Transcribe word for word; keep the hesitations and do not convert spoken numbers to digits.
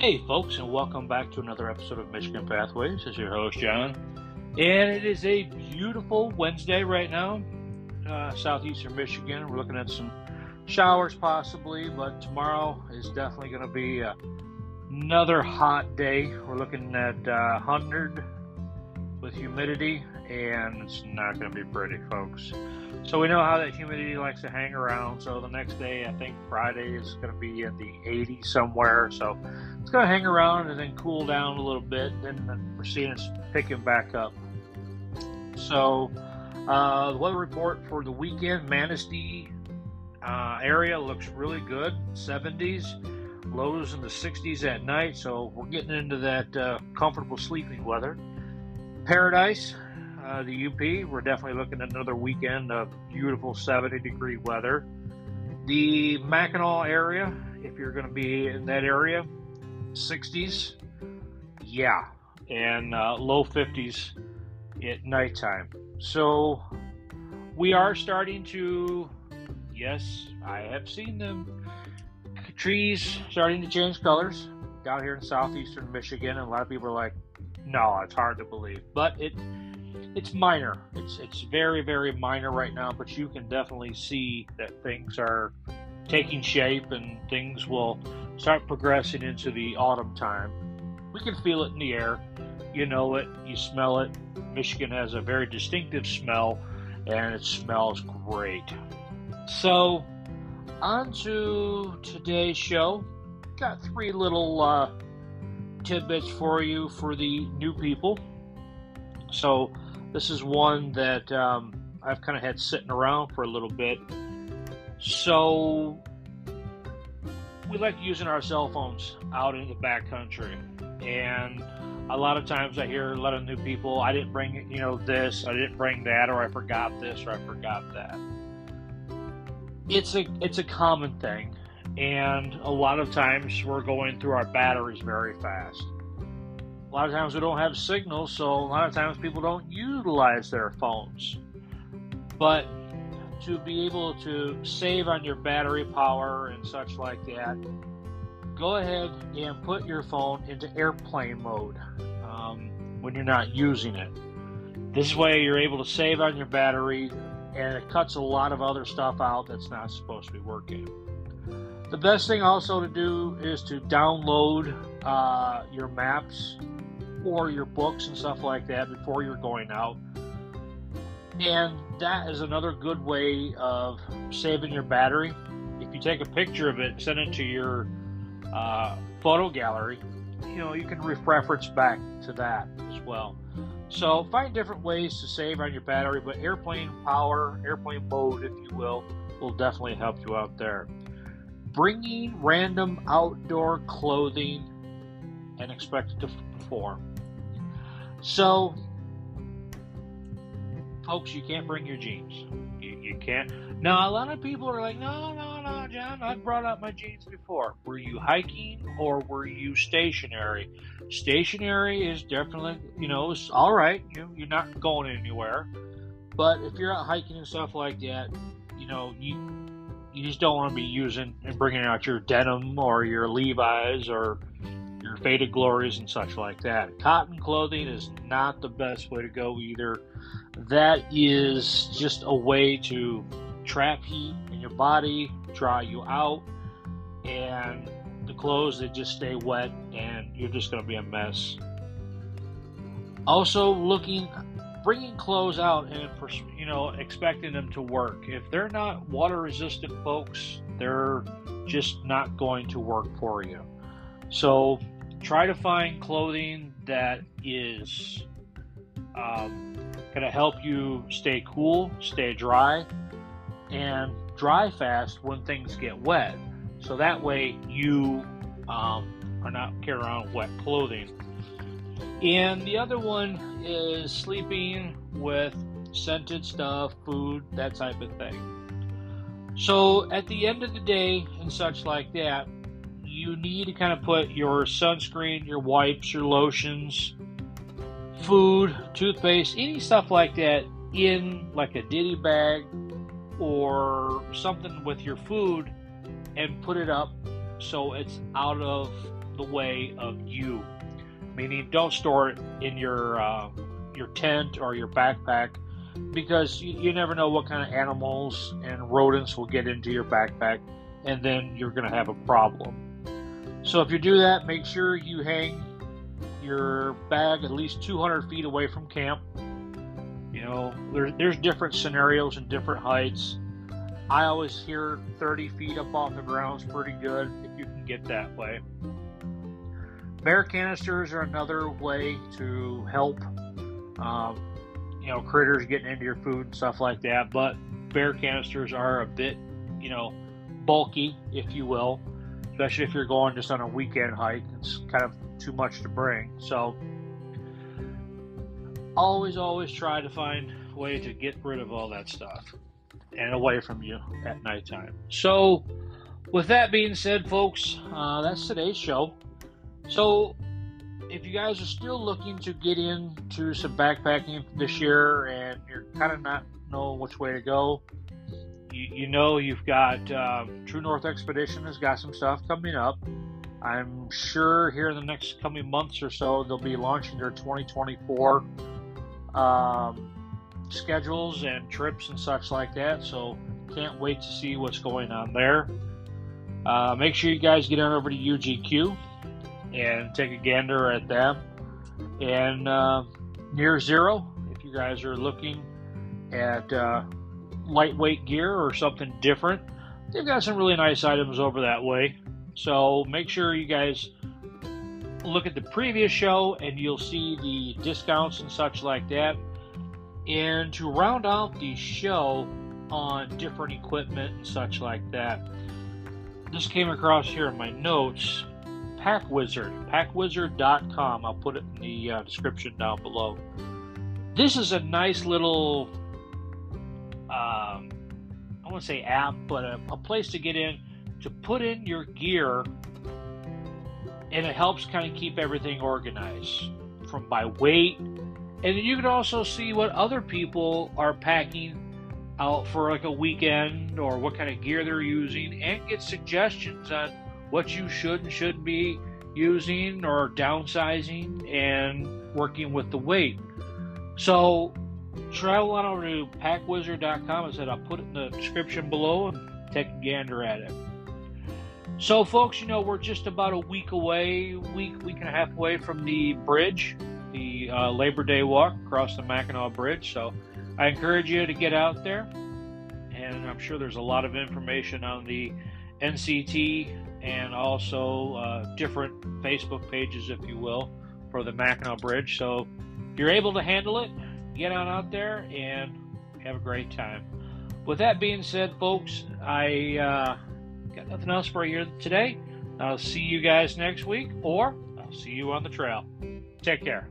Hey folks, and welcome back to another episode of Michigan Pathways. This is your host, John. And it is a beautiful Wednesday right now, uh, southeastern Michigan. We're looking at some showers possibly, but tomorrow is definitely going to be uh, another hot day. We're looking at uh, one hundred with humidity, and it's not going to be pretty, folks. So we know how that humidity likes to hang around. So the next day, I think Friday is going to be in the eighties somewhere. So it's going to hang around and then cool down a little bit. Then we're seeing it's picking back up. So uh, the weather report for the weekend, Manistee uh, area looks really good. seventies. Lows in the sixties at night. So we're getting into that uh, comfortable sleeping weather. Paradise. Uh, the U P, we're definitely looking at another weekend of beautiful seventy degree weather. The Mackinac area, if you're going to be in that area, sixties, yeah, and uh, low fifties at nighttime. So we are starting to, yes, I have seen them, trees starting to change colors down here in southeastern Michigan, and a lot of people are like, no, it's hard to believe, but it It's minor. It's it's very, very minor right now, but you can definitely see that things are taking shape and things will start progressing into the autumn time. We can feel it in the air. You know it. You smell it. Michigan has a very distinctive smell, and it smells great. So, on to today's show. Got three little uh, tidbits for you for the new people. So, this is one that um, I've kind of had sitting around for a little bit. So, we like using our cell phones out in the backcountry. And a lot of times I hear a lot of new people, I didn't bring, you know, this, I didn't bring that, or I forgot this, or I forgot that. It's a, it's a common thing. And a lot of times we're going through our batteries very fast. A lot of times we don't have signals, so a lot of times people don't utilize their phones. But to be able to save on your battery power and such like that, go ahead and put your phone into airplane mode um, when you're not using it. This way you're able to save on your battery, and it cuts a lot of other stuff out that's not supposed to be working. The best thing also to do is to download uh, your maps or your books and stuff like that before you're going out, and that is another good way of saving your battery. If you take a picture of it, send it to your uh, photo gallery, you know, you can reference back to that as well. So find different ways to save on your battery, but airplane power, airplane mode if you will, will definitely help you out there. Bringing random outdoor clothing and expect it to perform. So, folks, you can't bring your jeans. You, you can't. Now, a lot of people are like, no, no, no, John, I've brought out my jeans before. Were you hiking or were you stationary? Stationary is definitely, you know, it's all right. You, you're not going anywhere. But if you're out hiking and stuff like that, you know, you... You just don't want to be using and bringing out your denim or your Levi's or your faded glories and such like that. Cotton clothing is not the best way to go either. That is just a way to trap heat in your body, dry you out, and the clothes, they just stay wet and you're just going to be a mess. Also, looking... bringing clothes out and, you know, expecting them to work. If they're not water resistant, folks, they're just not going to work for you. So try to find clothing that is um, going to help you stay cool, stay dry, and dry fast when things get wet. So that way you um, are not carrying around wet clothing. And the other one is sleeping with scented stuff, food, that type of thing. So at the end of the day and such like that, you need to kind of put your sunscreen, your wipes, your lotions, food, toothpaste, any stuff like that in like a ditty bag or something with your food and put it up so it's out of the way of you. Meaning, don't store it in your uh, your tent or your backpack, because you, you never know what kind of animals and rodents will get into your backpack, and then you're going to have a problem. So if you do that, make sure you hang your bag at least two hundred feet away from camp. You know, there, there's different scenarios and different heights. I always hear thirty feet up off the ground is pretty good if you can get that way. Bear canisters are another way to help, um, you know, critters getting into your food and stuff like that. But bear canisters are a bit, you know, bulky, if you will, especially if you're going just on a weekend hike. It's kind of too much to bring. So always, always try to find a way to get rid of all that stuff and away from you at nighttime. So with that being said, folks, uh, that's today's show. So if you guys are still looking to get into some backpacking this year and you're kind of not knowing which way to go, you, you know you've got uh, True North Expedition has got some stuff coming up. I'm sure here in the next coming months or so, they'll be launching their twenty twenty-four um, schedules and trips and such like that. So can't wait to see what's going on there. Uh, make sure you guys get on over to U G Q and take a gander at them. And uh, Near Zero, if you guys are looking at uh, lightweight gear or something different, they've got some really nice items over that way. So make sure you guys look at the previous show and you'll see the discounts and such like that. And to round out the show on different equipment and such like that, this came across here in my notes, Pack Wizard, pack wizard dot com. I'll put it in the uh, description down below. This is a nice little, um, I won't say app, but a, a place to get in, to put in your gear, and it helps kind of keep everything organized from by weight. And then you can also see what other people are packing out for like a weekend or what kind of gear they're using, and get suggestions on what you should and shouldn't be using or downsizing and working with the weight. So travel on over to pack wizard dot com. As I said, I'll put it in the description below and take a gander at it. So folks, you know, we're just about a week away, week, week and a half away from the bridge, the uh, Labor Day walk across the Mackinac Bridge. So I encourage you to get out there. And I'm sure there's a lot of information on the N C T and also uh, different Facebook pages, if you will, for the Mackinac Bridge. So if you're able to handle it, get on out there and have a great time. With that being said, folks, I... Uh, got nothing else for you today. I'll see you guys next week, or I'll see you on the trail. Take care.